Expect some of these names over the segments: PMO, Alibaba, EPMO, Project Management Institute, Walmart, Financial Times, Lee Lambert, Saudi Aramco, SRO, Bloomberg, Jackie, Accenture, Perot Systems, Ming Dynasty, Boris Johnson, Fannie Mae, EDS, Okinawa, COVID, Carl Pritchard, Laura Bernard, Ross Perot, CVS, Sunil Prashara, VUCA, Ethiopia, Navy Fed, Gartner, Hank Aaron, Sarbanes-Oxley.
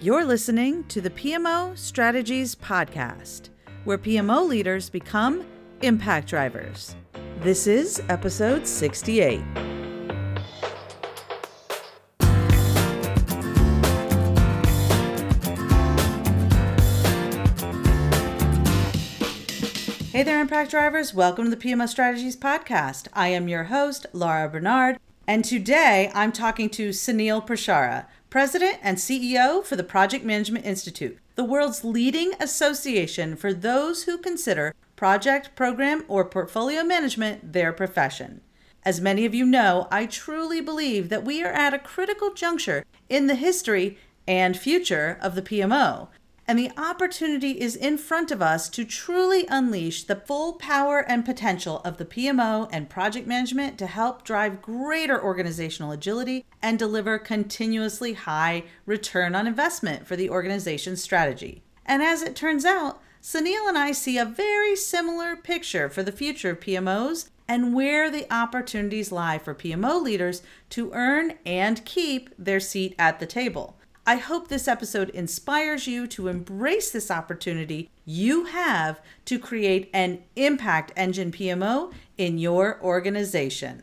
You're listening to the PMO Strategies Podcast, where PMO leaders become impact drivers. This is episode 68. Hey there, impact drivers. Welcome to the PMO Strategies Podcast. I am your host, Laura Bernard, and today I'm talking to Sunil Prashara, President and CEO for the Project Management Institute, the world's leading association for those who consider project, program, or portfolio management their profession. As many of you know, I truly believe that we are at a critical juncture in the history and future of the PMO, and the opportunity is in front of us to truly unleash the full power and potential of the PMO and project management to help drive greater organizational agility and deliver continuously high return on investment for the organization's strategy. And as it turns out, Sunil and I see a very similar picture for the future of PMOs and where the opportunities lie for PMO leaders to earn and keep their seat at the table. I hope this episode inspires you to embrace this opportunity you have to create an impact engine PMO in your organization.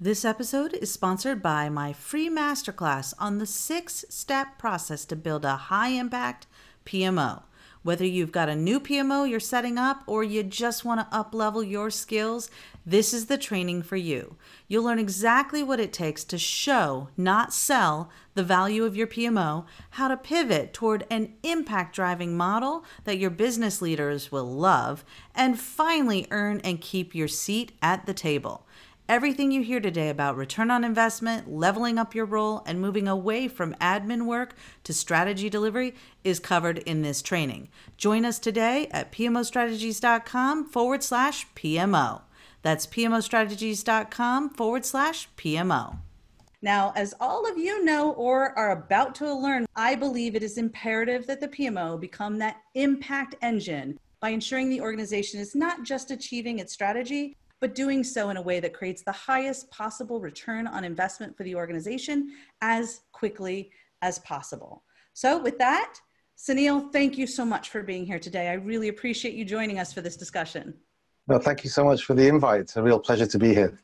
This episode is sponsored by my free masterclass on the 6-step process to build a high-impact PMO. Whether you've got a new PMO you're setting up or you just want to up-level your skills, this is the training for you. You'll learn exactly what it takes to show, not sell, the value of your PMO, how to pivot toward an impact-driving model that your business leaders will love, and finally earn and keep your seat at the table. Everything you hear today about return on investment, leveling up your role, and moving away from admin work to strategy delivery is covered in this training. Join us today at pmostrategies.com/PMO. That's pmostrategies.com/PMO. Now, as all of you know or are about to learn, I believe it is imperative that the PMO become that impact engine by ensuring the organization is not just achieving its strategy, but doing so in a way that creates the highest possible return on investment for the organization as quickly as possible. So with that, Sunil, thank you so much for being here today. I really appreciate you joining us for this discussion. Well, thank you so much for the invite. It's a real pleasure to be here.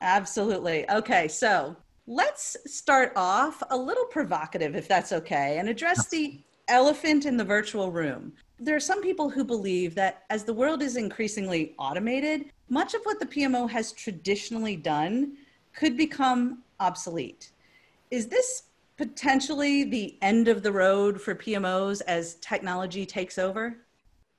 Absolutely. Okay, so let's start off a little provocative, if that's okay, and address the elephant in the virtual room. There are some people who believe that as the world is increasingly automated, much of what the PMO has traditionally done could become obsolete. Is this potentially the end of the road for PMOs as technology takes over?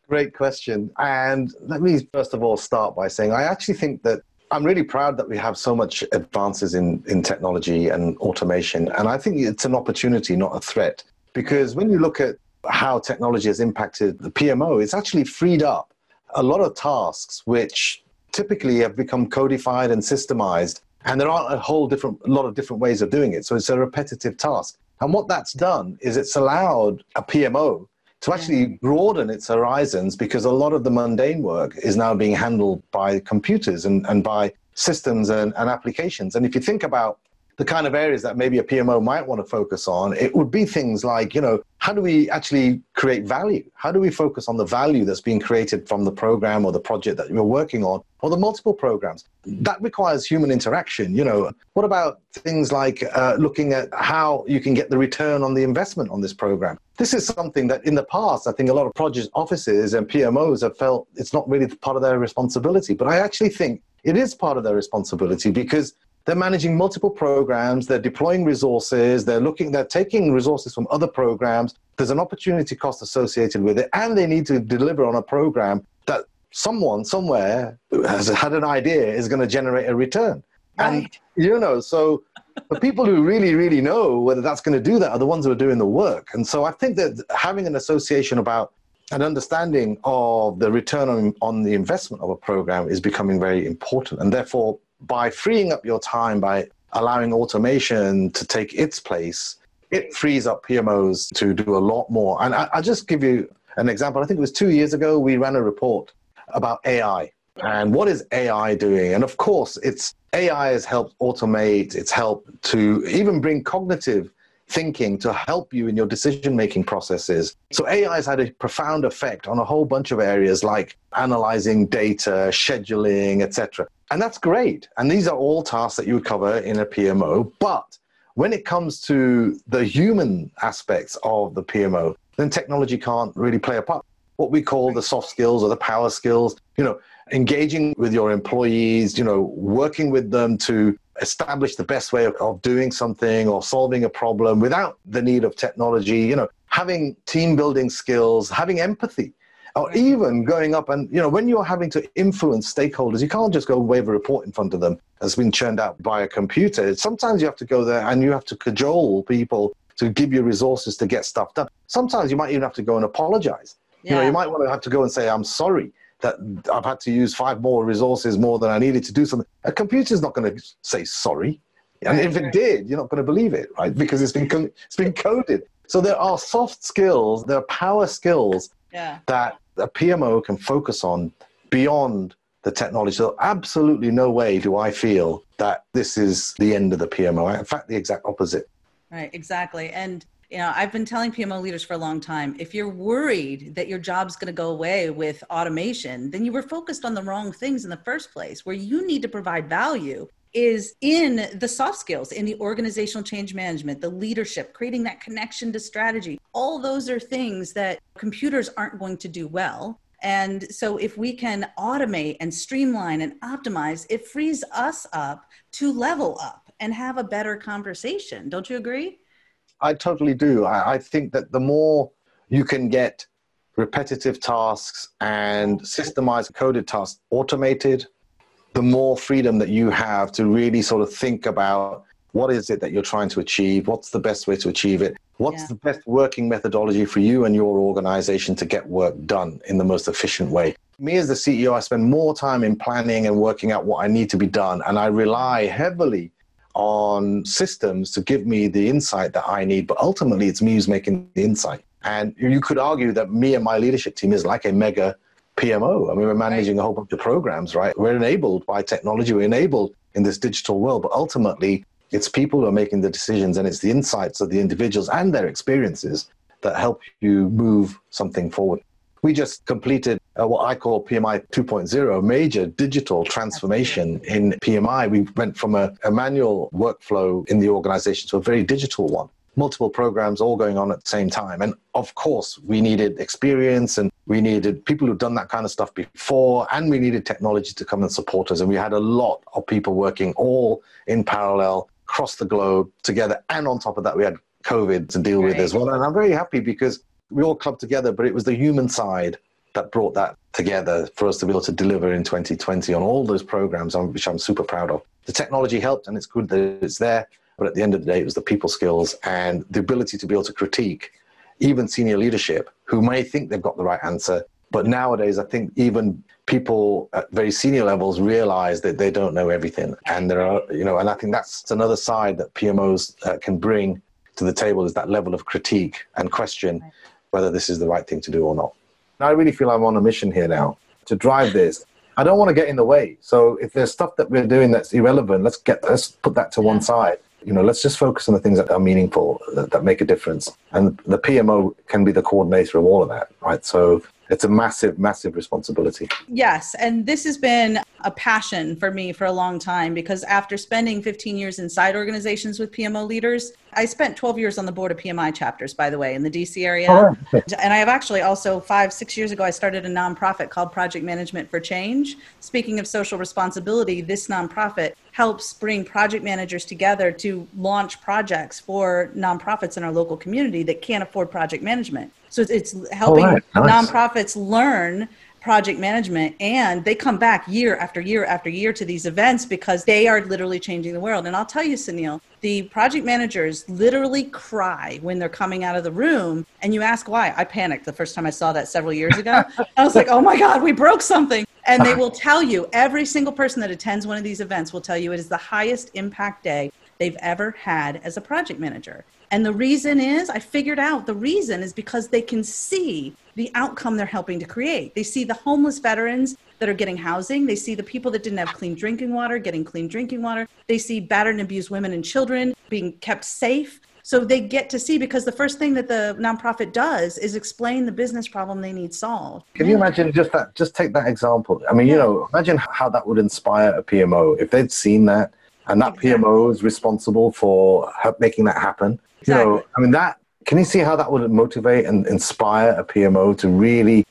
Great question. And let me first of all start by saying I actually think that I'm really proud that we have so much advances in technology and automation. And I think it's an opportunity, not a threat. Because when you look at how technology has impacted the PMO, it's actually freed up a lot of tasks which typically have become codified and systemized. And there are a lot of different ways of doing it. So it's a repetitive task. And what that's done is it's allowed a PMO to actually broaden its horizons, because a lot of the mundane work is now being handled by computers and by systems and applications. And if you think about the kind of areas that maybe a PMO might want to focus on, it would be things like, how do we actually create value? How do we focus on the value that's being created from the program or the project that you're working on, or the multiple programs? That requires human interaction. What about things like looking at how you can get the return on the investment on this program? This is something that in the past, I think a lot of project offices and PMOs have felt it's not really part of their responsibility. But I actually think it is part of their responsibility, because they're managing multiple programs, they're deploying resources, they're taking resources from other programs. There's an opportunity cost associated with it, and they need to deliver on a program that someone somewhere has had an idea is going to generate a return. Right. And, so the people who really, really know whether that's going to do that are the ones who are doing the work. And so I think that having an association about an understanding of the return on the investment of a program is becoming very important. And therefore, by freeing up your time, by allowing automation to take its place, it frees up PMOs to do a lot more. And I'll just give you an example. I think it was 2 years ago, we ran a report about AI and what is AI doing? And of course, AI has helped automate. It's helped to even bring cognitive thinking to help you in your decision-making processes. So AI has had a profound effect on a whole bunch of areas like analyzing data, scheduling, etc. And that's great. And these are all tasks that you would cover in a PMO. But when it comes to the human aspects of the PMO, then technology can't really play a part. What we call the soft skills or the power skills, engaging with your employees, working with them to establish the best way of doing something or solving a problem without the need of technology, having team building skills, having empathy, or even going up and, when you're having to influence stakeholders, you can't just go wave a report in front of them that's been churned out by a computer. Sometimes you have to go there and you have to cajole people to give you resources to get stuff done. Sometimes you might even have to go and apologize. Yeah. You might want to have to go and say, I'm sorry that I've had to use 5 more resources more than I needed to do something. A computer's not going to say sorry. And if it did, you're not going to believe it, right? Because it's been coded. So there are soft skills, there are power skills that a PMO can focus on beyond the technology. So absolutely no way do I feel that this is the end of the PMO. In fact, the exact opposite. Right, exactly. And I've been telling PMO leaders for a long time, if you're worried that your job's going to go away with automation, then you were focused on the wrong things in the first place. Where you need to provide value is in the soft skills, in the organizational change management, the leadership, creating that connection to strategy. All those are things that computers aren't going to do well. And so if we can automate and streamline and optimize, it frees us up to level up and have a better conversation. Don't you agree? I totally do. I think that the more you can get repetitive tasks and systemized coded tasks automated, the more freedom that you have to really sort of think about what is it that you're trying to achieve? What's the best way to achieve it? What's the best working methodology for you and your organization to get work done in the most efficient way? Me as the CEO, I spend more time in planning and working out what I need to be done. And I rely heavily on systems to give me the insight that I need, but ultimately it's me who's making the insight. And you could argue that me and my leadership team is like a mega PMO. I mean, we're managing a whole bunch of programs, right? We're enabled by technology, we're enabled in this digital world, but ultimately it's people who are making the decisions and it's the insights of the individuals and their experiences that help you move something forward. We just completed what I call PMI 2.0, a major digital transformation in PMI. We went from a manual workflow in the organization to a very digital one. Multiple programs all going on at the same time. And of course, we needed experience and we needed people who've done that kind of stuff before, and we needed technology to come and support us. And we had a lot of people working all in parallel across the globe together. And on top of that, we had COVID to deal with as well. And I'm very happy because we all clubbed together, but it was the human side that brought that together for us to be able to deliver in 2020 on all those programs, which I'm super proud of. The technology helped, and it's good that it's there. But at the end of the day, it was the people skills and the ability to be able to critique even senior leadership who may think they've got the right answer. But nowadays, I think even people at very senior levels realize that they don't know everything. And there are, and I think that's another side that PMOs can bring to the table, is that level of critique and question whether this is the right thing to do or not. I really feel I'm on a mission here now to drive this. I don't want to get in the way. So if there's stuff that we're doing that's irrelevant, let's put that to one side. Let's just focus on the things that are meaningful, that make a difference. And the PMO can be the coordinator of all of that, right? So it's a massive, massive responsibility. Yes. And this has been a passion for me for a long time, because after spending 15 years inside organizations with PMO leaders, I spent 12 years on the board of PMI chapters, by the way, in the DC area. Oh. And I have actually also 5-6 years ago, I started a nonprofit called Project Management for Change. Speaking of social responsibility, this nonprofit helps bring project managers together to launch projects for nonprofits in our local community that can't afford project management. So it's helping nonprofits learn project management, and they come back year after year after year to these events because they are literally changing the world. And I'll tell you, Sunil, the project managers literally cry when they're coming out of the room, and you ask why. I panicked the first time I saw that several years ago. I was like, oh my God, we broke something. And they will tell you, every single person that attends one of these events will tell you it is the highest impact day they've ever had as a project manager. And the reason is because they can see the outcome they're helping to create. They see the homeless veterans that are getting housing. They see the people that didn't have clean drinking water getting clean drinking water. They see battered and abused women and children being kept safe. So they get to see, because the first thing that the nonprofit does is explain the business problem they need solved. Can you imagine just take that example? I mean, you know, imagine how that would inspire a PMO if they'd seen that, and that PMO is responsible for making that happen. Exactly. You know, I mean, that, can you see how that would motivate and inspire a PMO to really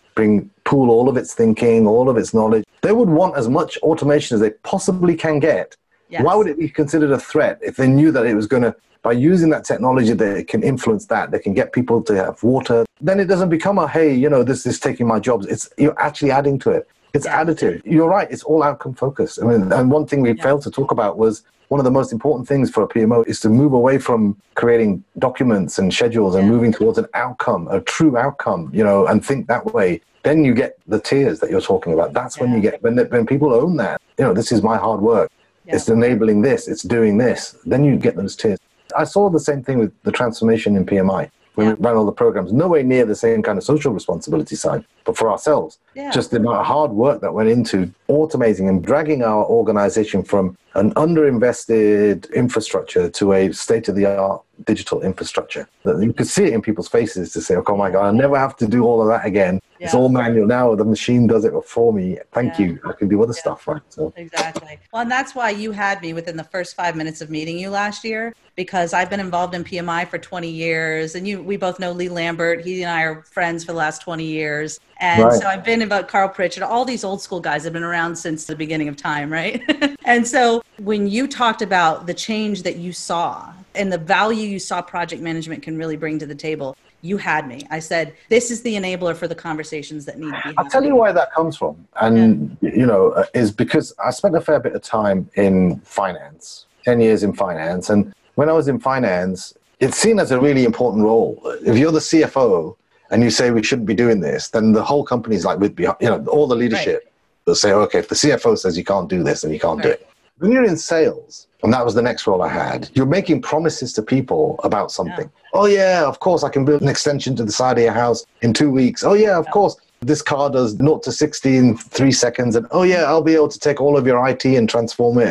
pool all of its thinking, all of its knowledge? They would want as much automation as they possibly can get. Yes. Why would it be considered a threat if they knew that it was going to, by using that technology, they can influence that, they can get people to have water? Then it doesn't become a, hey, you know, this is taking my jobs. It's, you're actually adding to it. It's additive. You're right. It's all outcome focused. I mean, and one thing we failed to talk about was one of the most important things for a PMO is to move away from creating documents and schedules and moving towards an outcome, a true outcome, you know, and think that way. Then you get the tiers that you're talking about. That's when you get, when people own that, you know, this is my hard work. Yeah. It's enabling this, it's doing this. Then you get those tiers. I saw the same thing with the transformation in PMI when we ran all the programs. Nowhere near the same kind of social responsibility side, but for ourselves. Yeah. Just the amount of hard work that went into automating and dragging our organization from an underinvested infrastructure to a state-of-the-art digital infrastructure. You could see it in people's faces to say, oh my God, I'll never have to do all of that again. Yeah. It's all manual now. The machine does it for me. Thank you. I can do other stuff, right? So. Exactly. Well, and that's why you had me within the first 5 minutes of meeting you last year, because I've been involved in PMI for 20 years. And we both know Lee Lambert. He and I are friends for the last 20 years. And so I've been about Carl Pritchard. All these old school guys have been around since the beginning of time, right? And so when you talked about the change that you saw and the value you saw project management can really bring to the table, you had me. I said, this is the enabler for the conversations that need to be happening. I'll tell you where that comes from. And, you know, is because I spent a fair bit of time in finance, 10 years in finance. And when I was in finance, it's seen as a really important role. If you're the CFO, and you say we shouldn't be doing this, then the whole company's like with behind, you know, all the leadership will say, okay, if the CFO says you can't do this, then you can't do it. When you're in sales, and that was the next role I had, you're making promises to people about something. Oh yeah, of course I can build an extension to the side of your house in 2 weeks. Oh yeah, of course this car does 0 to 60 in 3 seconds. And oh yeah, I'll be able to take all of your IT and transform it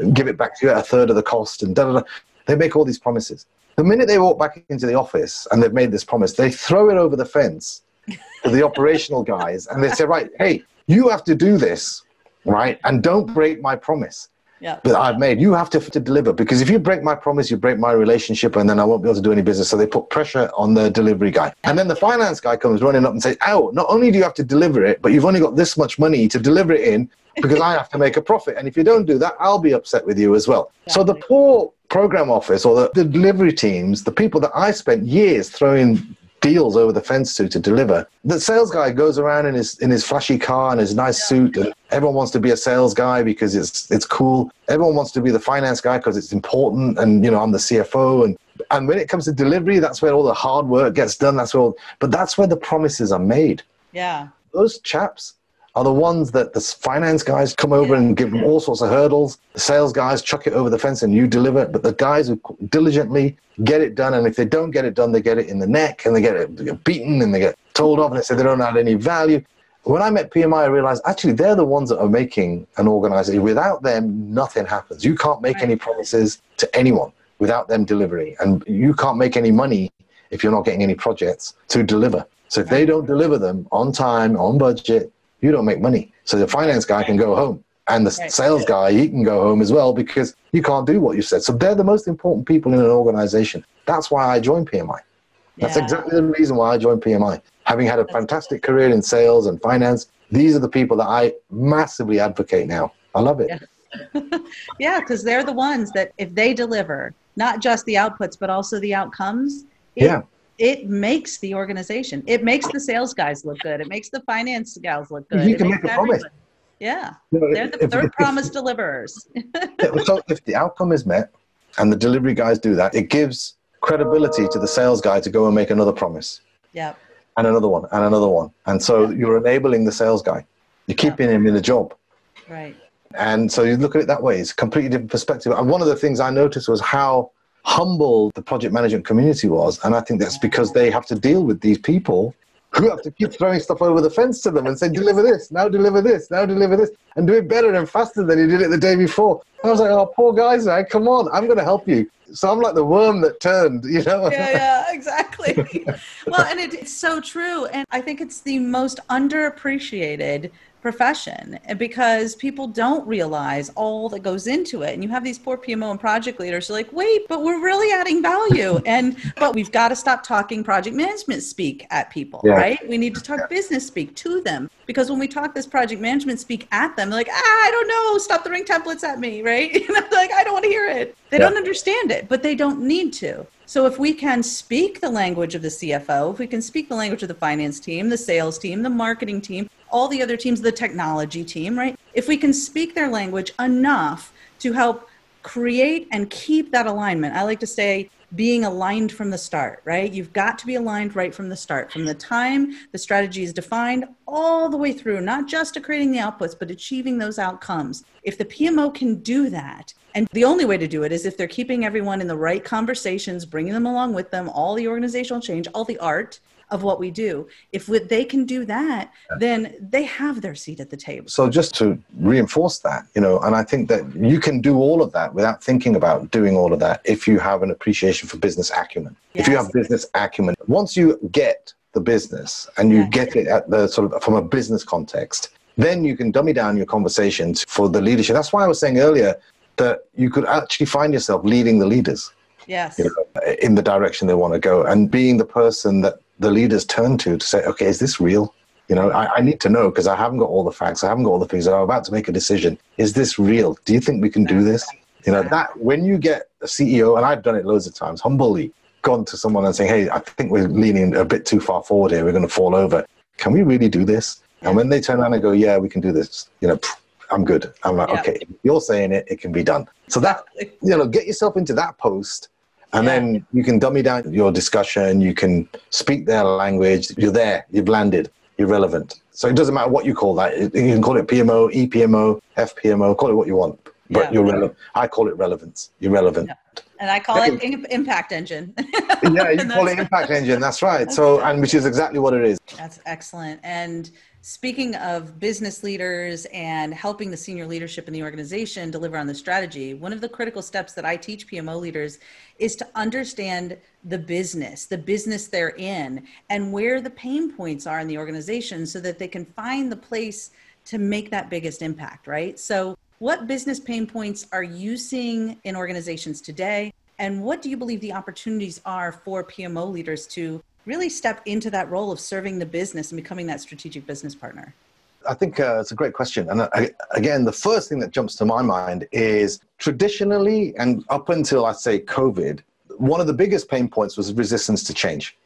and give it back to you at a third of the cost and da-da-da. They make all these promises. The minute they walk back into the office and they've made this promise, they throw it over the fence to the operational guys and they say, right, hey, you have to do this, right? And don't break my promise that I've made. You have to deliver, because if you break my promise, you break my relationship, and then I won't be able to do any business. So they put pressure on the delivery guy. And then the finance guy comes running up and says, oh, not only do you have to deliver it, but you've only got this much money to deliver it in, because I have to make a profit. And if you don't do that, I'll be upset with you as well. So the poor program office or the delivery teams, the people that I spent years throwing deals over the fence to deliver. The sales guy goes around in his flashy car and his nice suit, and everyone wants to be a sales guy because it's cool. Everyone wants to be the finance guy because it's important, and you know, I'm the CFO, and when it comes to delivery, that's where all the hard work gets done. But that's where the promises are made. Yeah. Those chaps are the ones that the finance guys come over and give them all sorts of hurdles. The sales guys chuck it over the fence and you deliver it. But the guys who diligently get it done, and if they don't get it done, they get it in the neck and they get beaten and they get told off and they say they don't add any value. When I met PMI, I realized actually they're the ones that are making an organization. Without them, nothing happens. You can't make any promises to anyone without them delivering. And you can't make any money if you're not getting any projects to deliver. So if they don't deliver them on time, on budget, you don't make money. So the finance guy can go home, and the sales guy, he can go home as well, because you can't do what you said. So they're the most important people in an organization. That's why I joined PMI. That's exactly the reason why I joined PMI. Having had a fantastic career in sales and finance, these are the people that I massively advocate now. I love it. Yeah, because they're the ones that if they deliver, not just the outputs, but also the outcomes, it makes the organization. It makes the sales guys look good. It makes the finance gals look good. You can make a promise. Yeah. You know, they're promise deliverers. So if the outcome is met and the delivery guys do that, it gives credibility to the sales guy to go and make another promise. Yeah. And another one, and another one. And so you're enabling the sales guy. You're keeping him in a job. Right. And so you look at it that way. It's a completely different perspective. And one of the things I noticed was how humble the project management community was, and I think that's because they have to deal with these people who have to keep throwing stuff over the fence to them and say, deliver this, now deliver this, now deliver this. and do it better and faster than he did it the day before. I was like, oh, poor guys, man, come on, I'm going to help you. So I'm like the worm that turned, you know? Yeah, exactly. Well, and it's so true. And I think it's the most underappreciated profession because people don't realize all that goes into it. And you have these poor PMO and project leaders who are like, wait, but we're really adding value. But we've got to stop talking project management speak at people, right? We need to talk business speak to them, because when we talk this project management speak at them, they're like, I don't know, stop throwing templates at me, right? You know, like, I don't want to hear it. They don't understand it, but they don't need to. So if we can speak the language of the CFO, if we can speak the language of the finance team, the sales team, the marketing team, all the other teams, the technology team, right? If we can speak their language enough to help create and keep that alignment. I like to say being aligned from the start, right? You've got to be aligned right from the start, from the time the strategy is defined all the way through, not just to creating the outputs, but achieving those outcomes. If the PMO can do that, and the only way to do it is if they're keeping everyone in the right conversations, bringing them along with them, all the organizational change, all the art of what we do. If they can do that, then they have their seat at the table. So just to reinforce that, you know, and I think that you can do all of that without thinking about doing all of that if you have an appreciation for business acumen. Yes. If you have business acumen, once you get the business and you get it at the sort of from a business context, then you can dummy down your conversations for the leadership. That's why I was saying earlier that you could actually find yourself leading the leaders. Yes. You know, in the direction they want to go and being the person that the leaders turn to say, okay, is this real? You know, I need to know because I haven't got all the facts. I haven't got all the things. I'm about to make a decision. Is this real? Do you think we can do this? You know, that when you get a CEO, and I've done it loads of times, humbly gone to someone and saying, hey, I think we're leaning a bit too far forward here. We're going to fall over. Can we really do this? And when they turn around and go, yeah, we can do this, you know, I'm good. I'm like, okay, if you're saying it, it can be done. So that, you know, get yourself into that post. And then you can dummy down your discussion, you can speak their language, you're there, you've landed, you're relevant. So it doesn't matter what you call that. You can call it PMO, EPMO, FPMO, call it what you want, but you're relevant. I call it relevance, you're relevant. Yeah. And I call it impact engine. You call it impact engine, that's right. So, and which is exactly what it is. That's excellent. And speaking of business leaders and helping the senior leadership in the organization deliver on the strategy, one of the critical steps that I teach PMO leaders is to understand the business they're in, and where the pain points are in the organization so that they can find the place to make that biggest impact, right? So what business pain points are you seeing in organizations today? And what do you believe the opportunities are for PMO leaders to really step into that role of serving the business and becoming that strategic business partner? I think it's a great question. And again, the first thing that jumps to my mind is traditionally, and up until I say COVID, one of the biggest pain points was resistance to change,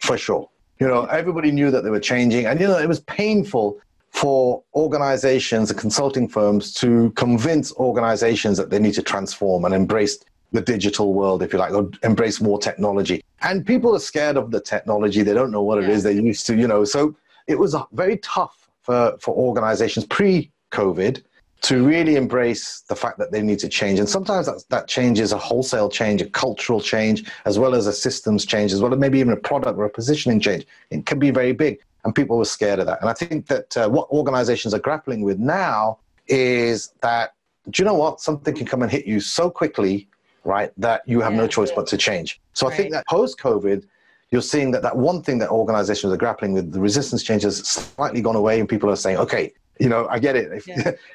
for sure. You know, everybody knew that they were changing. And, you know, it was painful for organizations and consulting firms to convince organizations that they need to transform and embrace the digital world, if you like, or embrace more technology. And people are scared of the technology. They don't know what it is they used to, you know. So it was very tough for organizations pre-COVID to really embrace the fact that they need to change. And sometimes that change is a wholesale change, a cultural change, as well as a systems change, as well as maybe even a product or a positioning change. It can be very big. And people were scared of that. And I think that what organizations are grappling with now is that, do you know what? Something can come and hit you so quickly, right, that you have no choice but to change. So I think that post-COVID, you're seeing that one thing that organizations are grappling with, the resistance change, has slightly gone away, and people are saying, okay, you know, I get it.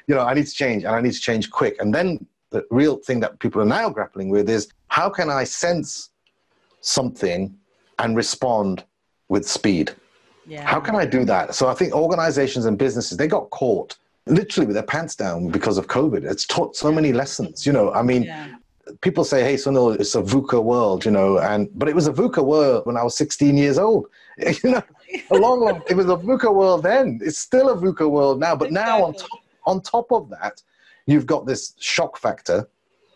You know, I need to change, and I need to change quick. And then the real thing that people are now grappling with is, how can I sense something and respond with speed? Yeah. How can I do that? So I think organizations and businesses, they got caught literally with their pants down because of COVID. It's taught so many lessons, you know. I mean, people say, hey, Sunil, it's a VUCA world, you know, but it was a VUCA world when I was 16 years old. You know, it was a VUCA world then. It's still a VUCA world now. But now on top of that, you've got this shock factor,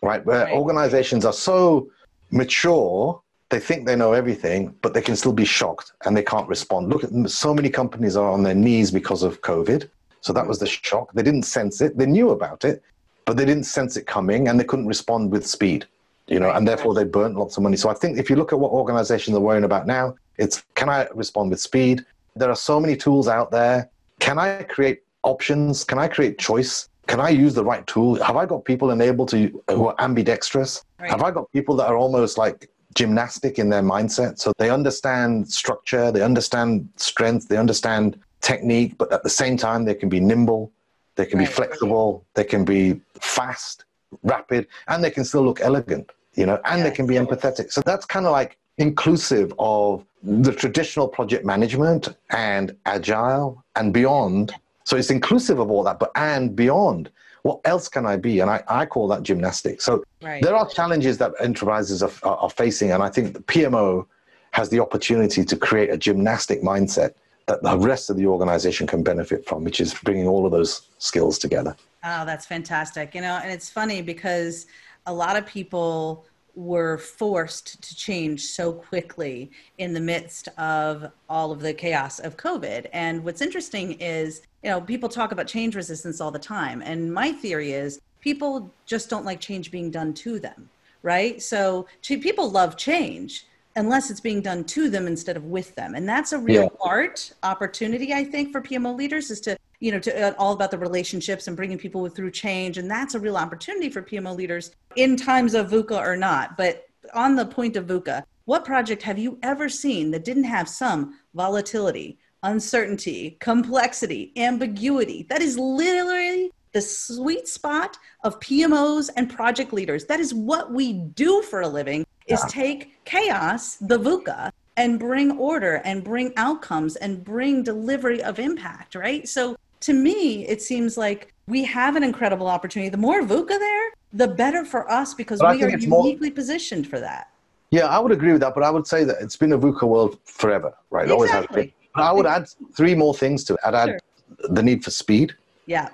right, where organizations are so mature, they think they know everything, but they can still be shocked and they can't respond. Look, so many companies are on their knees because of COVID. So that was the shock. They didn't sense it. They knew about it, but they didn't sense it coming, and they couldn't respond with speed, you know, and therefore they burnt lots of money. So I think if you look at what organizations are worrying about now, it's, can I respond with speed? There are so many tools out there. Can I create options? Can I create choice? Can I use the right tool? Have I got people enabled to who are ambidextrous? Right. Have I got people that are almost like gymnastic in their mindset? So they understand structure, they understand strength, they understand technique, but at the same time, they can be nimble, they can be flexible, they can be fast, rapid, and they can still look elegant, you know, and they can be empathetic. So that's kind of like inclusive of the traditional project management and agile and beyond. So it's inclusive of all that, but and beyond, what else can I be? And I call that gymnastics. So there are challenges that enterprises are facing. And I think the PMO has the opportunity to create a gymnastic mindset that the rest of the organization can benefit from, which is bringing all of those skills together. Oh, that's fantastic. You know, and it's funny because a lot of people were forced to change so quickly in the midst of all of the chaos of COVID. And what's interesting is, you know, people talk about change resistance all the time. And my theory is people just don't like change being done to them, right? So people love change unless it's being done to them instead of with them. And that's a real art opportunity, I think, for PMO leaders is to, you know, to all about the relationships and bringing people through change. And that's a real opportunity for PMO leaders in times of VUCA or not. But on the point of VUCA, what project have you ever seen that didn't have some volatility, uncertainty, complexity, ambiguity? That is literally the sweet spot of PMOs and project leaders. That is what we do for a living, is take chaos, the VUCA, and bring order and bring outcomes and bring delivery of impact, right? So to me, it seems like we have an incredible opportunity. The more VUCA there, the better for us, because we are uniquely positioned for that. Yeah, I would agree with that, but I would say that it's been a VUCA world forever, right? It always has been. But I would add three more things to it. I'd add the need for speed. Yeah.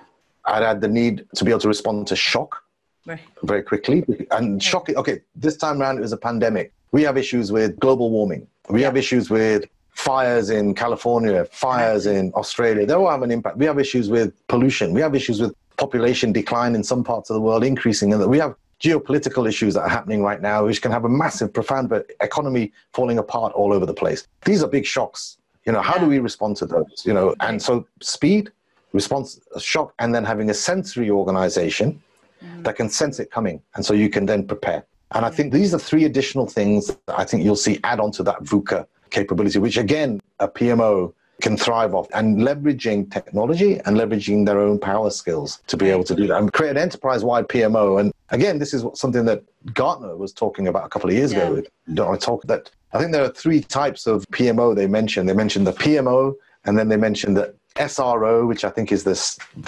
I'd add the need to be able to respond to shock very quickly. And shock, okay, this time around it was a pandemic. We have issues with global warming. We have issues with fires in California, fires in Australia. They all have an impact. We have issues with pollution. We have issues with population decline in some parts of the world increasing. And we have geopolitical issues that are happening right now, which can have a massive, profound, but economy falling apart all over the place. These are big shocks. You know, how do we respond to those? You know, and so speed, response, shock, and then having a sensory organization that can sense it coming. And so you can then prepare. And I think these are three additional things that I think you'll see add on to that VUCA capability, which again, a PMO can thrive off, and leveraging technology and leveraging their own power skills to be able to do that and create an enterprise-wide PMO. And again, this is something that Gartner was talking about a couple of years ago. Don't want to talk that. I think there are three types of PMO they mentioned. They mentioned the PMO, and then they mentioned the SRO, which I think is the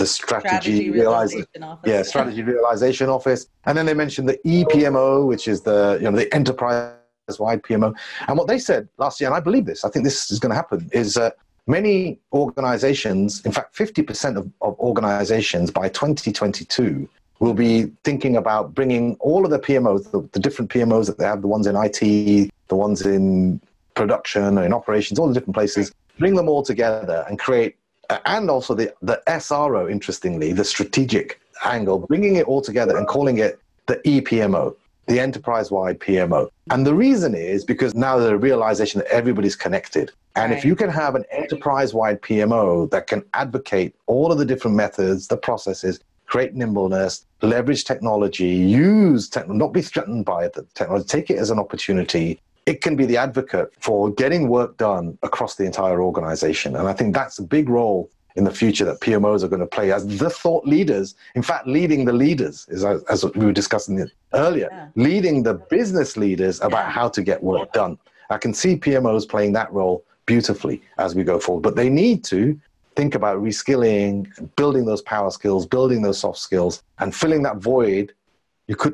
strategy realization office. Yeah, strategy realization office. And then they mentioned the EPMO, which is the, you know, the enterprise-wide PMO. And what they said last year, and I believe this, I think this is going to happen, is many organizations, in fact, 50% of organizations by 2022 will be thinking about bringing all of the PMOs, the different PMOs that they have, the ones in IT, the ones in production or in operations, all the different places, bring them all together and create. And also the SRO, interestingly, the strategic angle, bringing it all together and calling it the EPMO, the enterprise-wide PMO. And the reason is because now there's a realization that everybody's connected. And if you can have an enterprise-wide PMO that can advocate all of the different methods, the processes, create nimbleness, leverage technology, not be threatened by the technology, take it as an opportunity. It can be the advocate for getting work done across the entire organization. And I think that's a big role in the future that PMOs are going to play as the thought leaders. In fact, leading the leaders, is as we were discussing earlier, leading the business leaders about how to get work done. I can see PMOs playing that role beautifully as we go forward. But they need to think about reskilling, building those power skills, building those soft skills, and filling that void,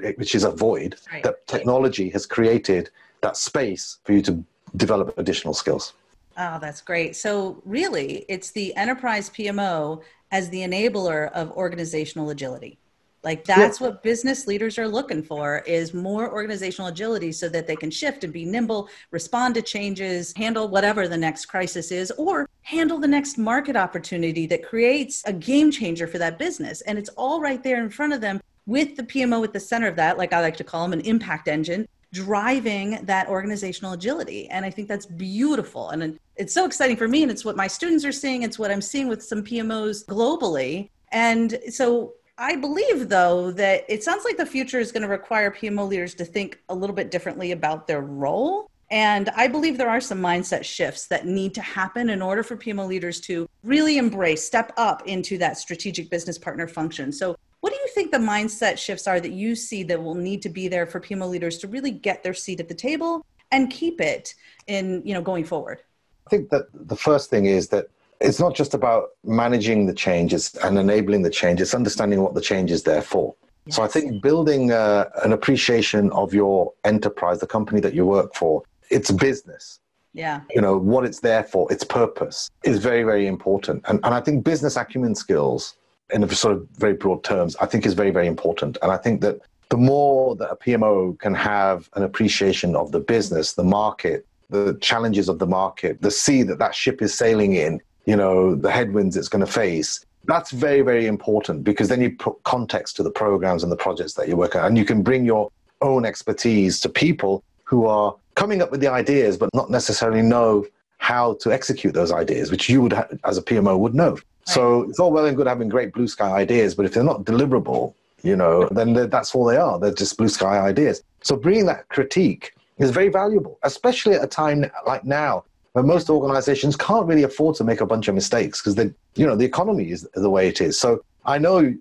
which is a void that technology has created, that space for you to develop additional skills. Oh, that's great. So really, it's the enterprise PMO as the enabler of organizational agility. Like that's what business leaders are looking for, is more organizational agility so that they can shift and be nimble, respond to changes, handle whatever the next crisis is, or handle the next market opportunity that creates a game changer for that business. And it's all right there in front of them with the PMO at the center of that, like I like to call them an impact engine, driving that organizational agility. And I think that's beautiful. And it's so exciting for me. And it's what my students are seeing. It's what I'm seeing with some PMOs globally. And so I believe, though, that it sounds like the future is going to require PMO leaders to think a little bit differently about their role. And I believe there are some mindset shifts that need to happen in order for PMO leaders to really embrace, step up into that strategic business partner function. So what do you think the mindset shifts are that you see that will need to be there for PMO leaders to really get their seat at the table and keep it in, you know, going forward? I think that the first thing is that it's not just about managing the changes and enabling the change, it's understanding what the change is there for. Yes. So I think building an appreciation of your enterprise, the company that you work for, its business, yeah, you know, what it's there for, its purpose is very, very important. And I think business acumen skills, in a sort of very broad terms, I think is very, very important. And I think that the more that a PMO can have an appreciation of the business, the market, the challenges of the market, the sea that ship is sailing in, you know, the headwinds it's going to face. That's very, very important because then you put context to the programs and the projects that you work on. And you can bring your own expertise to people who are coming up with the ideas, but not necessarily know how to execute those ideas, which you would, as a PMO, would know. Right. So it's all well and good having great blue sky ideas, but if they're not deliverable, you know, then that's all they are. They're just blue sky ideas. So bringing that critique is very valuable, especially at a time like now, where most organizations can't really afford to make a bunch of mistakes because they, you know, the economy is the way it is. So I know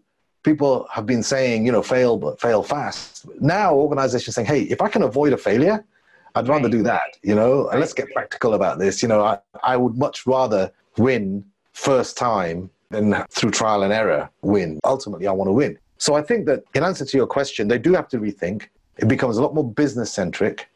people have been saying, you know, fail, but fail fast. Now organizations saying, hey, if I can avoid a failure, I'd rather do that, you know, and let's get practical about this. You know, I would much rather win first time than through trial and error win. Ultimately, I want to win. So I think that in answer to your question, they do have to rethink. It becomes a lot more business centric.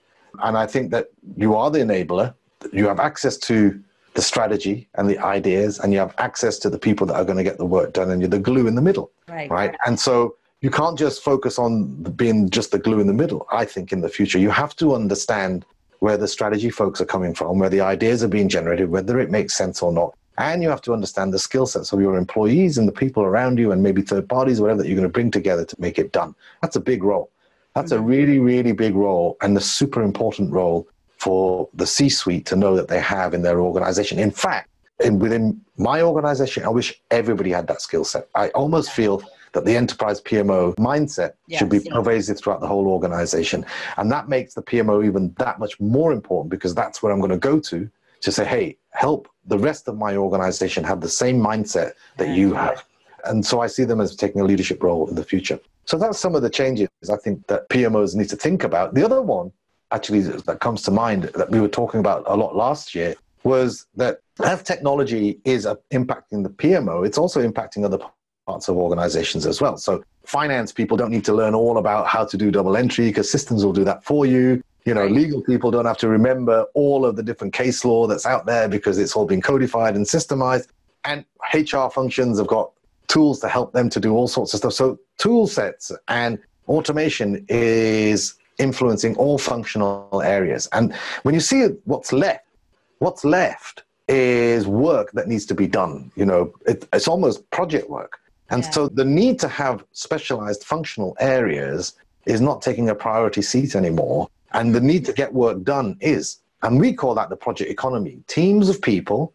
And I think that you are the enabler. You have access to the strategy and the ideas, and you have access to the people that are going to get the work done, and you're the glue in the middle, right? And so you can't just focus on being just the glue in the middle, I think, in the future. You have to understand where the strategy folks are coming from, where the ideas are being generated, whether it makes sense or not. And you have to understand the skill sets of your employees and the people around you and maybe third parties, whatever, that you're going to bring together to make it done. That's a big role. That's a really, really big role, and a super important role for the C-suite to know that they have in their organization. In fact, within my organization, I wish everybody had that skill set. I almost feel that the enterprise PMO mindset should be pervasive throughout the whole organization. And that makes the PMO even that much more important, because that's where I'm going to go to say, hey, help the rest of my organization have the same mindset that you have. And so I see them as taking a leadership role in the future. So that's some of the changes I think that PMOs need to think about. The other one, actually, that comes to mind that we were talking about a lot last year was that as technology is impacting the PMO, it's also impacting other parts of organizations as well. So finance people don't need to learn all about how to do double entry because systems will do that for you. You know, legal people don't have to remember all of the different case law that's out there because it's all been codified and systemized. And HR functions have got tools to help them to do all sorts of stuff. So tool sets and automation is influencing all functional areas. And when you see what's left is work that needs to be done. You know, it's almost project work. And so the need to have specialized functional areas is not taking a priority seat anymore. And the need to get work done is, and we call that the project economy. Teams of people,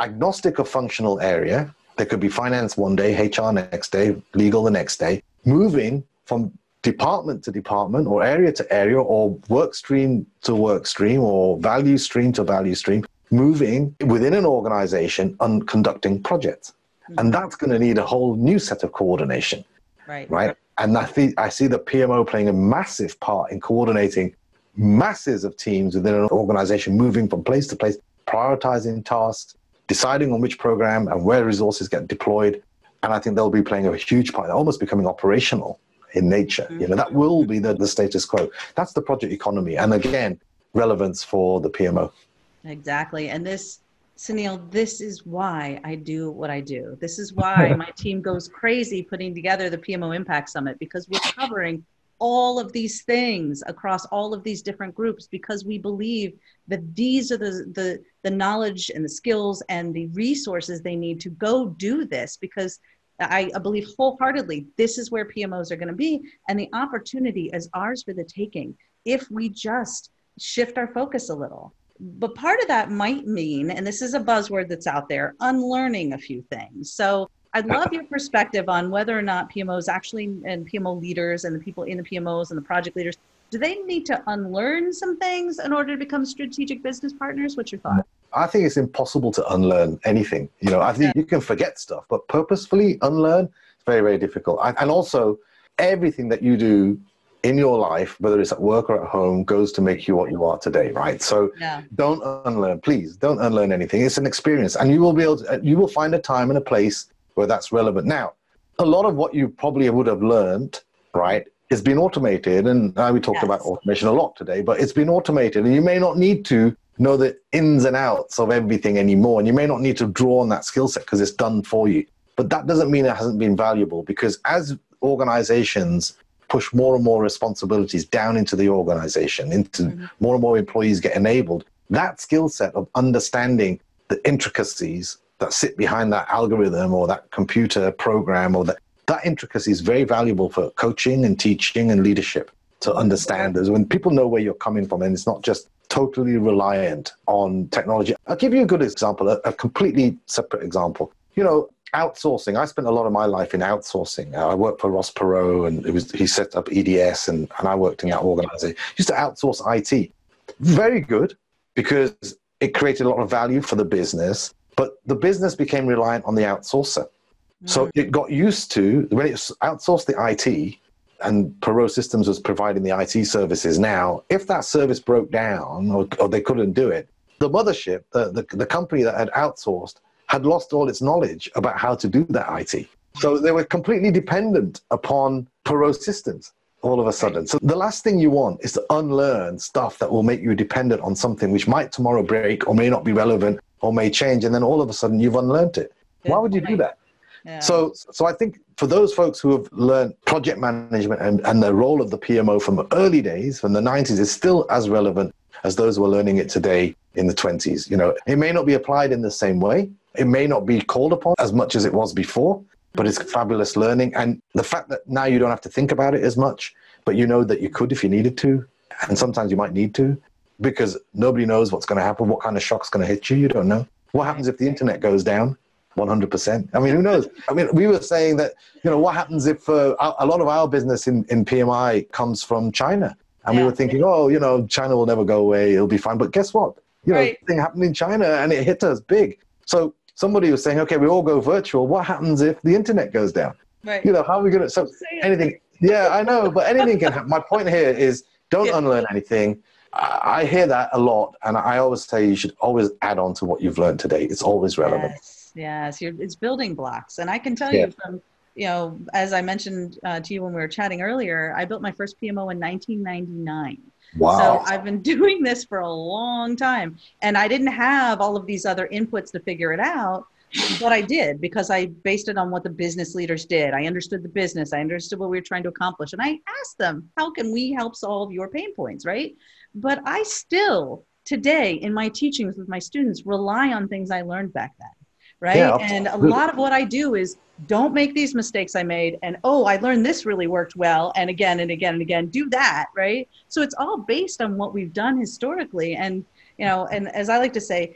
agnostic of functional area, there could be finance one day, HR next day, legal the next day, moving from department to department or area to area or work stream to work stream or value stream to value stream, moving within an organization and conducting projects. Mm-hmm. And that's going to need a whole new set of coordination, right? And I see the PMO playing a massive part in coordinating masses of teams within an organization, moving from place to place, prioritizing tasks, deciding on which program and where resources get deployed. And I think they'll be playing a huge part, almost becoming operational in nature. Mm-hmm. You know, that will be the status quo. That's the project economy. And again, relevance for the PMO. Exactly. And this, Sunil, this is why I do what I do. This is why my team goes crazy putting together the PMO Impact Summit, because we're covering all of these things across all of these different groups, because we believe that these are the knowledge and the skills and the resources they need to go do this, because I believe wholeheartedly this is where PMOs are going to be, and the opportunity is ours for the taking. if we just shift our focus a little. But part of that might mean, and this is a buzzword that's out there, unlearning a few things. So I'd love your perspective on whether or not PMOs actually, and PMO leaders and the people in the PMOs and the project leaders, do they need to unlearn some things in order to become strategic business partners? What's your thought? I think it's impossible to unlearn anything. You know, I think you can forget stuff, but purposefully unlearn, it's very, very difficult. And also, everything that you do in your life, whether it's at work or at home, goes to make you what you are today, right? So don't unlearn, please. Don't unlearn anything. It's an experience, and you will be able to, you will find a time and a place where that's relevant. Now, a lot of what you probably would have learned, right, has been automated, and we talked about automation a lot today, but it's been automated, and you may not need to know the ins and outs of everything anymore, and you may not need to draw on that skill set because it's done for you. But that doesn't mean it hasn't been valuable, because as organizations push more and more responsibilities down into the organization, into more and more employees get enabled, that skill set of understanding the intricacies that sit behind that algorithm or that computer program or that intricacy is very valuable for coaching and teaching and leadership to understand this. When people know where you're coming from, and it's not just totally reliant on technology. I'll give you a good example, a completely separate example. You know, outsourcing. I spent a lot of my life in outsourcing. I worked for Ross Perot, and he set up EDS, and I worked in that organization. Used to outsource IT. Very good, because it created a lot of value for the business, but the business became reliant on the outsourcer. So it got used to, when it outsourced the IT, and Perot Systems was providing the IT services now, if that service broke down or they couldn't do it, the mothership, the company that had outsourced, had lost all its knowledge about how to do that IT. So they were completely dependent upon Perot Systems all of a sudden. So the last thing you want is to unlearn stuff that will make you dependent on something which might tomorrow break or may not be relevant or may change. And then all of a sudden you've unlearned it. Why would you do that? Yeah. So I think for those folks who have learned project management and the role of the PMO from early days, from the 90s, is still as relevant as those who are learning it today in the 20s. You know, it may not be applied in the same way. It may not be called upon as much as it was before, but it's fabulous learning. And the fact that now you don't have to think about it as much, but you know that you could if you needed to, and sometimes you might need to, because nobody knows what's going to happen, what kind of shock's going to hit you, you don't know. What happens if the internet goes down? 100%. I mean, who knows? I mean, we were saying that, you know, what happens if a lot of our business in PMI comes from China? And we were thinking, oh, you know, China will never go away. It'll be fine. But guess what? You know, thing happened in China and it hit us big. So somebody was saying, okay, we all go virtual. What happens if the internet goes down? Right. You know, how are we going to, so anything. Yeah, I know, but anything can happen. My point here is don't unlearn anything. I hear that a lot. And I always say you should always add on to what you've learned today. It's always relevant. Yes, it's building blocks. And I can tell you from, you know, as I mentioned to you when we were chatting earlier, I built my first PMO in 1999. Wow. So I've been doing this for a long time. And I didn't have all of these other inputs to figure it out, but I did, because I based it on what the business leaders did. I understood the business. I understood what we were trying to accomplish. And I asked them, how can we help solve your pain points, right? But I still, today, in my teachings with my students, rely on things I learned back then. Right. Yeah, and a lot of what I do is don't make these mistakes I made. And, oh, I learned this really worked well. And again, and again, and again, do that. Right. So it's all based on what we've done historically. And, you know, and as I like to say,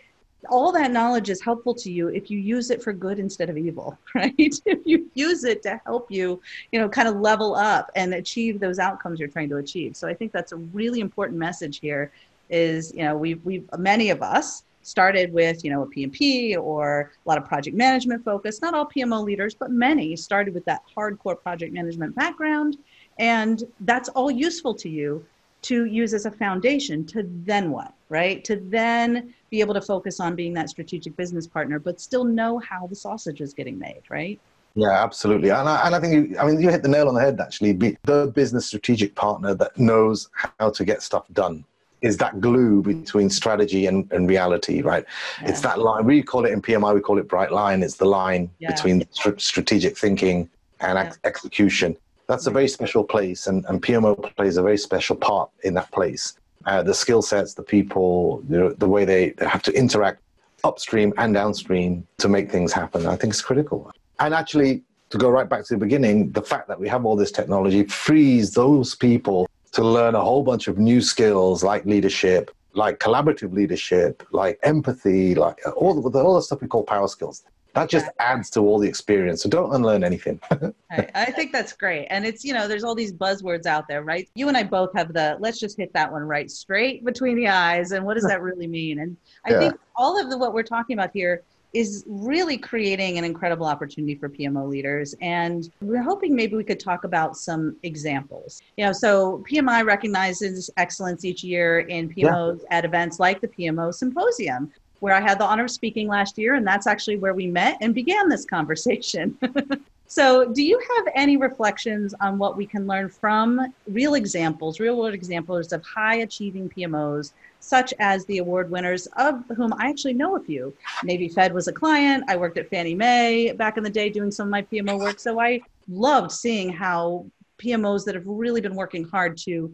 all that knowledge is helpful to you if you use it for good instead of evil. Right. If you use it to help you, you know, kind of level up and achieve those outcomes you're trying to achieve. So I think that's a really important message here is, you know, we've many of us started with, you know, a P&P or a lot of project management focus. Not all PMO leaders, but many started with that hardcore project management background. And that's all useful to you to use as a foundation to then what, right? To then be able to focus on being that strategic business partner, but still know how the sausage is getting made, right? Yeah, absolutely. And I think, you hit the nail on the head, actually. Be the business strategic partner that knows how to get stuff done. Is that glue between strategy and reality, right? Yeah. It's that line. We call it in PMI, we call it bright line. It's the line between strategic thinking and execution. That's a very special place, and PMO plays a very special part in that place. The skill sets, the people, the way they have to interact upstream and downstream to make things happen, I think is critical. And actually, to go right back to the beginning, the fact that we have all this technology frees those people to learn a whole bunch of new skills like leadership, like collaborative leadership, like empathy, like all the stuff we call power skills. That just adds to all the experience. So don't unlearn anything. Right. I think that's great. And it's, you know, there's all these buzzwords out there, right? You and I both have the, let's just hit that one right straight between the eyes. And what does that really mean? And I think all of what we're talking about here is really creating an incredible opportunity for PMO leaders. And we're hoping maybe we could talk about some examples. You know, so PMI recognizes excellence each year in PMOs at events like the PMO Symposium, where I had the honor of speaking last year, and that's actually where we met and began this conversation. So do you have any reflections on what we can learn from real world examples of high achieving PMOs, such as the award winners, of whom I actually know a few? Navy Fed was a client. I worked at Fannie Mae back in the day doing some of my PMO work. So I loved seeing how PMOs that have really been working hard to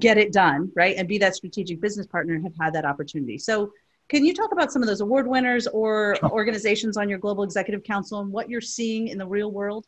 get it done, right, and be that strategic business partner have had that opportunity. So can you talk about some of those award winners or organizations on your Global Executive Council and what you're seeing in the real world?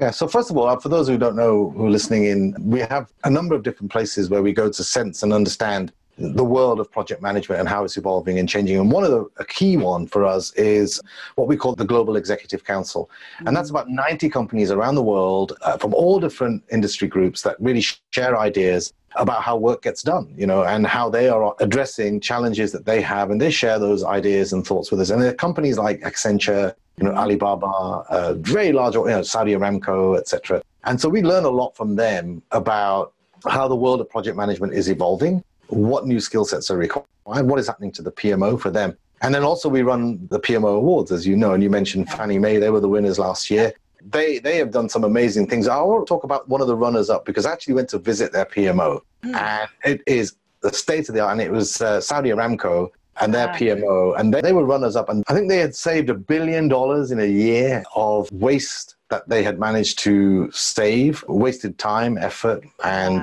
Yeah, so first of all, for those who don't know who are listening in, we have a number of different places where we go to sense and understand the world of project management and how it's evolving and changing. And one of a key one for us is what we call the Global Executive Council. Mm-hmm. And that's about 90 companies around the world from all different industry groups that really share ideas about how work gets done, you know, and how they are addressing challenges that they have. And they share those ideas and thoughts with us. And there are companies like Accenture, you know, Alibaba, very large, you know, Saudi Aramco, et cetera. And so we learn a lot from them about how the world of project management is evolving, what new skill sets are required, what is happening to the PMO for them. And then also we run the PMO Awards, as you know, and you mentioned Fannie Mae, they were the winners last year. They have done some amazing things. I want to talk about one of the runners-up because I actually went to visit their PMO, and it is the state of the art, and it was Saudi Aramco and their PMO, and they were runners-up, and I think they had saved $1 billion in a year of waste that they had managed to save, wasted time, effort, and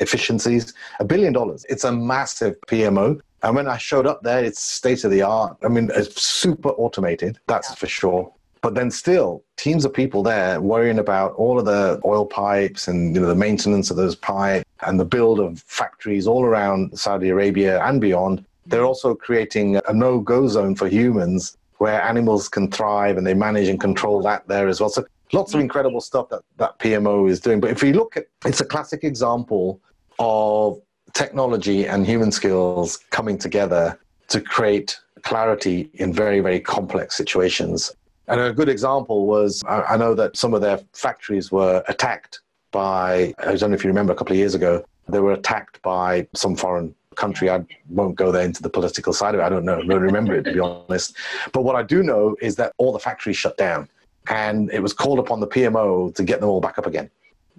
efficiencies. $1 billion. It's a massive PMO. And when I showed up there, it's state of the art. I mean, it's super automated, that's for sure. But then still, teams of people there worrying about all of the oil pipes and, you know, the maintenance of those pipes and the build of factories all around Saudi Arabia and beyond. They're also creating a no-go zone for humans where animals can thrive, and they manage and control that there as well. So lots of incredible stuff that PMO is doing. But if you look at, it's a classic example of technology and human skills coming together to create clarity in very, very complex situations. And a good example was, I know that some of their factories were attacked by, I don't know if you remember, a couple of years ago, they were attacked by some foreign country. I won't go there into the political side of it. I don't know. I don't remember it, to be honest. But what I do know is that all the factories shut down, and it was called upon the PMO to get them all back up again.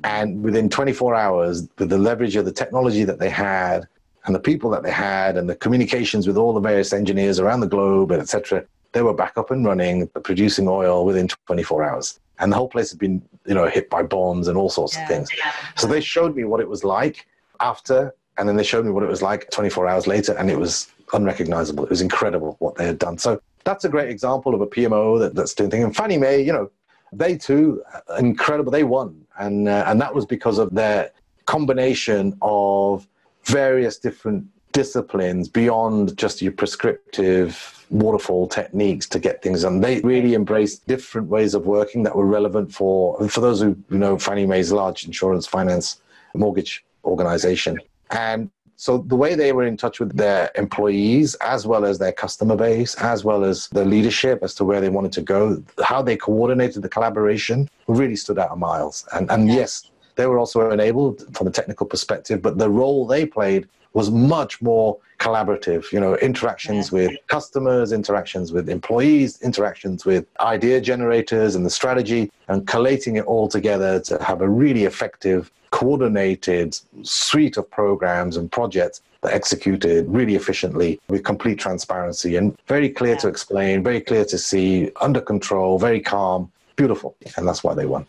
And within 24 hours, with the leverage of the technology that they had and the people that they had and the communications with all the various engineers around the globe, and et cetera, they were back up and running, producing oil within 24 hours. And the whole place had been, you know, hit by bombs and all sorts of things. Yeah. So they showed me what it was like after, and then they showed me what it was like 24 hours later, and it was unrecognizable. It was incredible what they had done. So that's a great example of a PMO that's doing things. And Fannie Mae, you know, they too, incredible. They won. And that was because of their combination of various different disciplines beyond just your prescriptive waterfall techniques to get things done. They really embraced different ways of working that were relevant for those who know Fannie Mae's large insurance, finance, mortgage organization. And so the way they were in touch with their employees, as well as their customer base, as well as their leadership as to where they wanted to go, how they coordinated the collaboration really stood out a miles. And yes, they were also enabled from a technical perspective, but the role they played was much more collaborative, you know, interactions with customers, interactions with employees, interactions with idea generators and the strategy, and collating it all together to have a really effective, coordinated suite of programs and projects that executed really efficiently with complete transparency and very clear to explain, very clear to see, under control, very calm, beautiful. And that's why they won.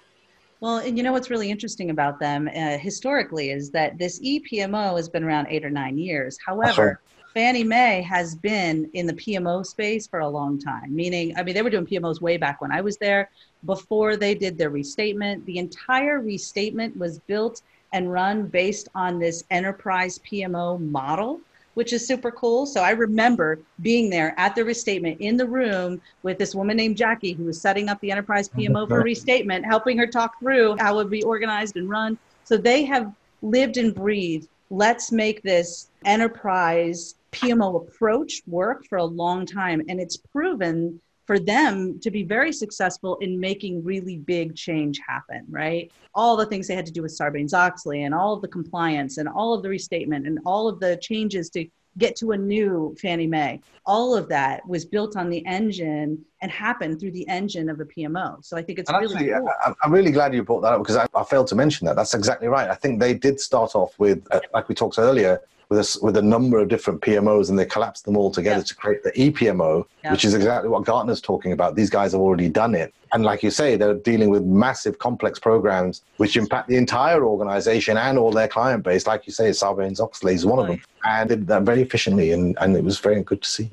Well, and you know what's really interesting about them historically is that this ePMO has been around 8 or 9 years. However, Fannie Mae has been in the PMO space for a long time, meaning, I mean, they were doing PMOs way back when I was there, before they did their restatement. The entire restatement was built and run based on this enterprise PMO model, which is super cool. So I remember being there at the restatement in the room with this woman named Jackie, who was setting up the enterprise PMO for restatement, helping her talk through how it would be organized and run. So they have lived and breathed, let's make this enterprise PMO approach work for a long time. And it's proven for them to be very successful in making really big change happen, right? All the things they had to do with Sarbanes-Oxley and all of the compliance and all of the restatement and all of the changes to get to a new Fannie Mae, all of that was built on the engine and happened through the engine of a PMO. So I think it's really cool. I'm really glad you brought that up because I failed to mention that. That's exactly right. I think they did start off with, like we talked earlier, with a number of different PMOs, and they collapsed them all together to create the ePMO, which is exactly what Gartner's talking about. These guys have already done it. And like you say, they're dealing with massive complex programs, which impact the entire organization and all their client base. Like you say, Sarbanes-Oxley is one of them. And they did that very efficiently, and it was very good to see,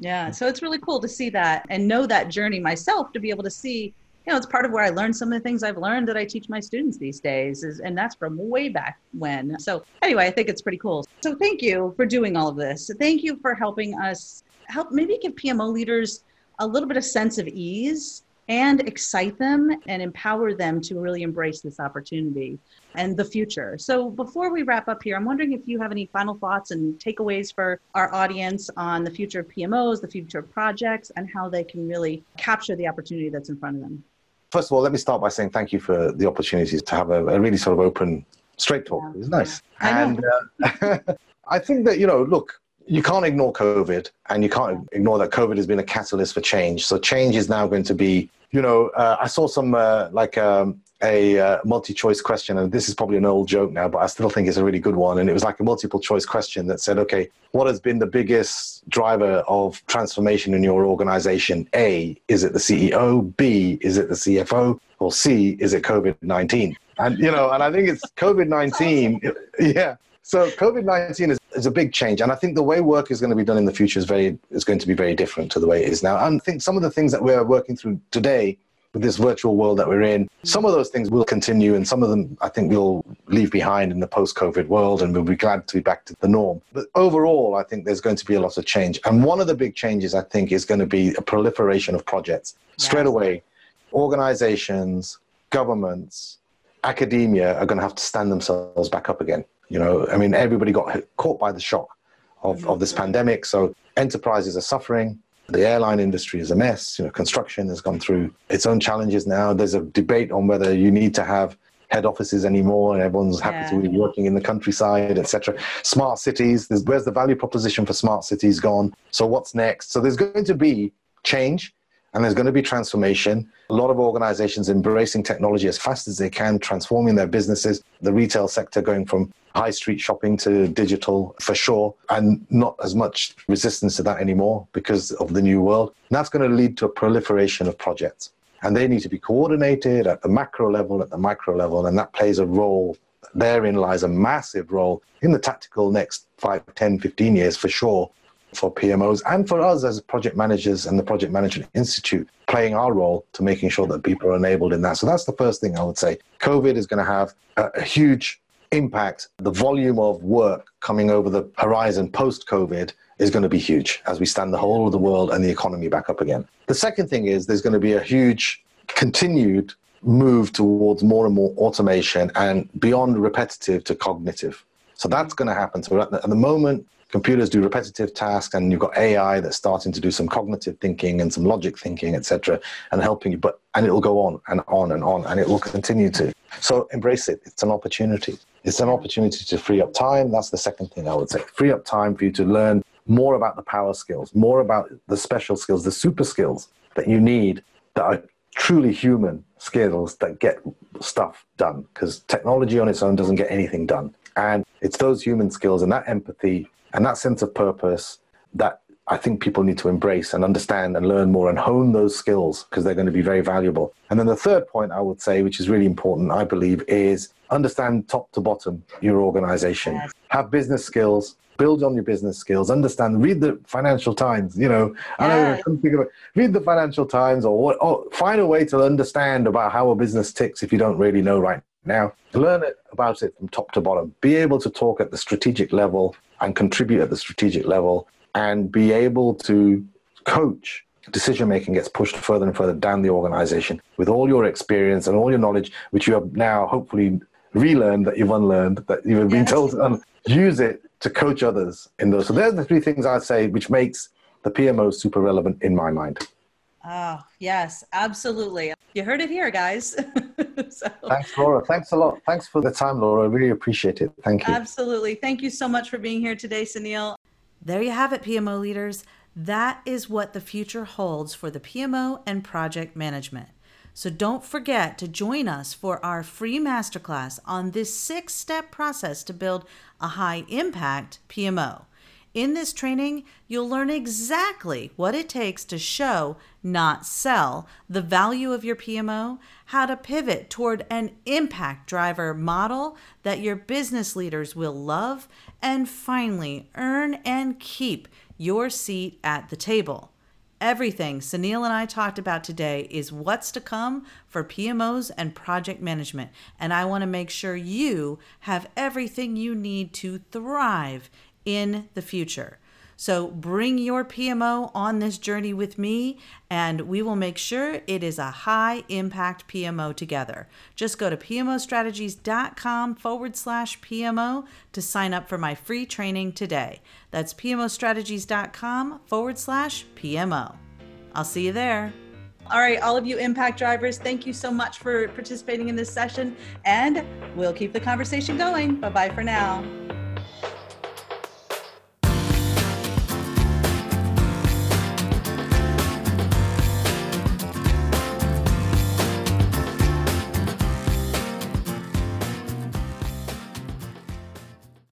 Yeah, so it's really cool to see that and know that journey myself, to be able to see, you know, it's part of where I learned some of the things I've learned that I teach my students these days, and that's from way back when. So anyway, I think it's pretty cool. So thank you for doing all of this. Thank you for helping us maybe give PMO leaders a little bit of sense of ease and excite them and empower them to really embrace this opportunity and the future. So before we wrap up here, I'm wondering if you have any final thoughts and takeaways for our audience on the future of PMOs, the future of projects, and how they can really capture the opportunity that's in front of them. First of all, let me start by saying thank you for the opportunity to have a really sort of open, straight talk. It was nice. And I think that, you know, look, you can't ignore COVID, and you can't ignore that COVID has been a catalyst for change. So change is now going to be, you know, I saw some a multi-choice question, and this is probably an old joke now, but I still think it's a really good one. And it was like a multiple choice question that said, okay, what has been the biggest driver of transformation in your organization? A, is it the CEO? B, is it the CFO? Or C, is it COVID-19? And, you know, and I think it's COVID-19. Yeah. So COVID-19 is a big change. And I think the way work is going to be done in the future is going to be very different to the way it is now. And I think some of the things that we're working through today with this virtual world that we're in, some of those things will continue, and some of them I think we'll leave behind in the post-COVID world, and we'll be glad to be back to the norm. But overall, I think there's going to be a lot of change. And one of the big changes, I think, is going to be a proliferation of projects. Yes. Straight away, organizations, governments, academia are going to have to stand themselves back up again. You know, I mean, everybody got caught by the shock of this pandemic. So enterprises are suffering. The airline industry is a mess. You know, construction has gone through its own challenges now. There's a debate on whether you need to have head offices anymore, and everyone's happy to be working in the countryside, etc. Smart cities. Where's the value proposition for smart cities gone? So what's next? So there's going to be change, and there's going to be transformation. A lot of organizations embracing technology as fast as they can, transforming their businesses, the retail sector going from high street shopping to digital for sure, and not as much resistance to that anymore because of the new world. And that's going to lead to a proliferation of projects. And they need to be coordinated at the macro level, at the micro level, and that plays a role. Therein lies a massive role in the tactical next 5, 10, 15 years for sure for PMOs and for us as project managers and the Project Management Institute, playing our role to making sure that people are enabled in that. So that's the first thing I would say. COVID is going to have a huge impact. The volume of work coming over the horizon post-COVID is going to be huge as we stand the whole of the world and the economy back up again. The second thing is there's going to be a huge continued move towards more and more automation and beyond repetitive to cognitive. So that's going to happen. So at the moment, computers do repetitive tasks, and you've got AI that's starting to do some cognitive thinking and some logic thinking, etc., and helping you. And it will go on and on and on, and it will continue to. So embrace it. It's an opportunity. It's an opportunity to free up time. That's the second thing I would say. Free up time for you to learn more about the power skills, more about the special skills, the super skills that you need that are truly human skills that get stuff done, because technology on its own doesn't get anything done. And it's those human skills and that empathy and that sense of purpose that I think people need to embrace and understand and learn more and hone those skills, because they're going to be very valuable. And then the third point I would say, which is really important, I believe, is understand top to bottom your organization. Yes. Have business skills, build on your business skills, understand, read the Financial Times, you know, I don't think about, read the Financial Times or find a way to understand about how a business ticks if you don't really know right Now, learn about it from top to bottom, be able to talk at the strategic level and contribute at the strategic level, and be able to coach. Decision-making gets pushed further and further down the organization with all your experience and all your knowledge, which you have now hopefully relearned, that you've unlearned, that you've been told to use it to coach others in those. So there's the three things I'd say, which makes the PMO super relevant in my mind. Oh, yes, absolutely. You heard it here, guys. So. Thanks, Laura. Thanks a lot. Thanks for the time, Laura. I really appreciate it. Thank you. Absolutely. Thank you so much for being here today, Sunil. There you have it, PMO leaders. That is what the future holds for the PMO and project management. So don't forget to join us for our free masterclass on this 6-step process to build a high-impact PMO. In this training, you'll learn exactly what it takes to show, not sell, the value of your PMO, how to pivot toward an impact driver model that your business leaders will love, and finally, earn and keep your seat at the table. Everything Sunil and I talked about today is what's to come for PMOs and project management, and I want to make sure you have everything you need to thrive in the future. So bring your PMO on this journey with me, and we will make sure it is a high impact PMO together. Just go to PMOstrategies.com/PMO to sign up for my free training today. That's PMOstrategies.com/PMO. I'll see you there. All right, all of you impact drivers, thank you so much for participating in this session, and we'll keep the conversation going. Bye-bye for now.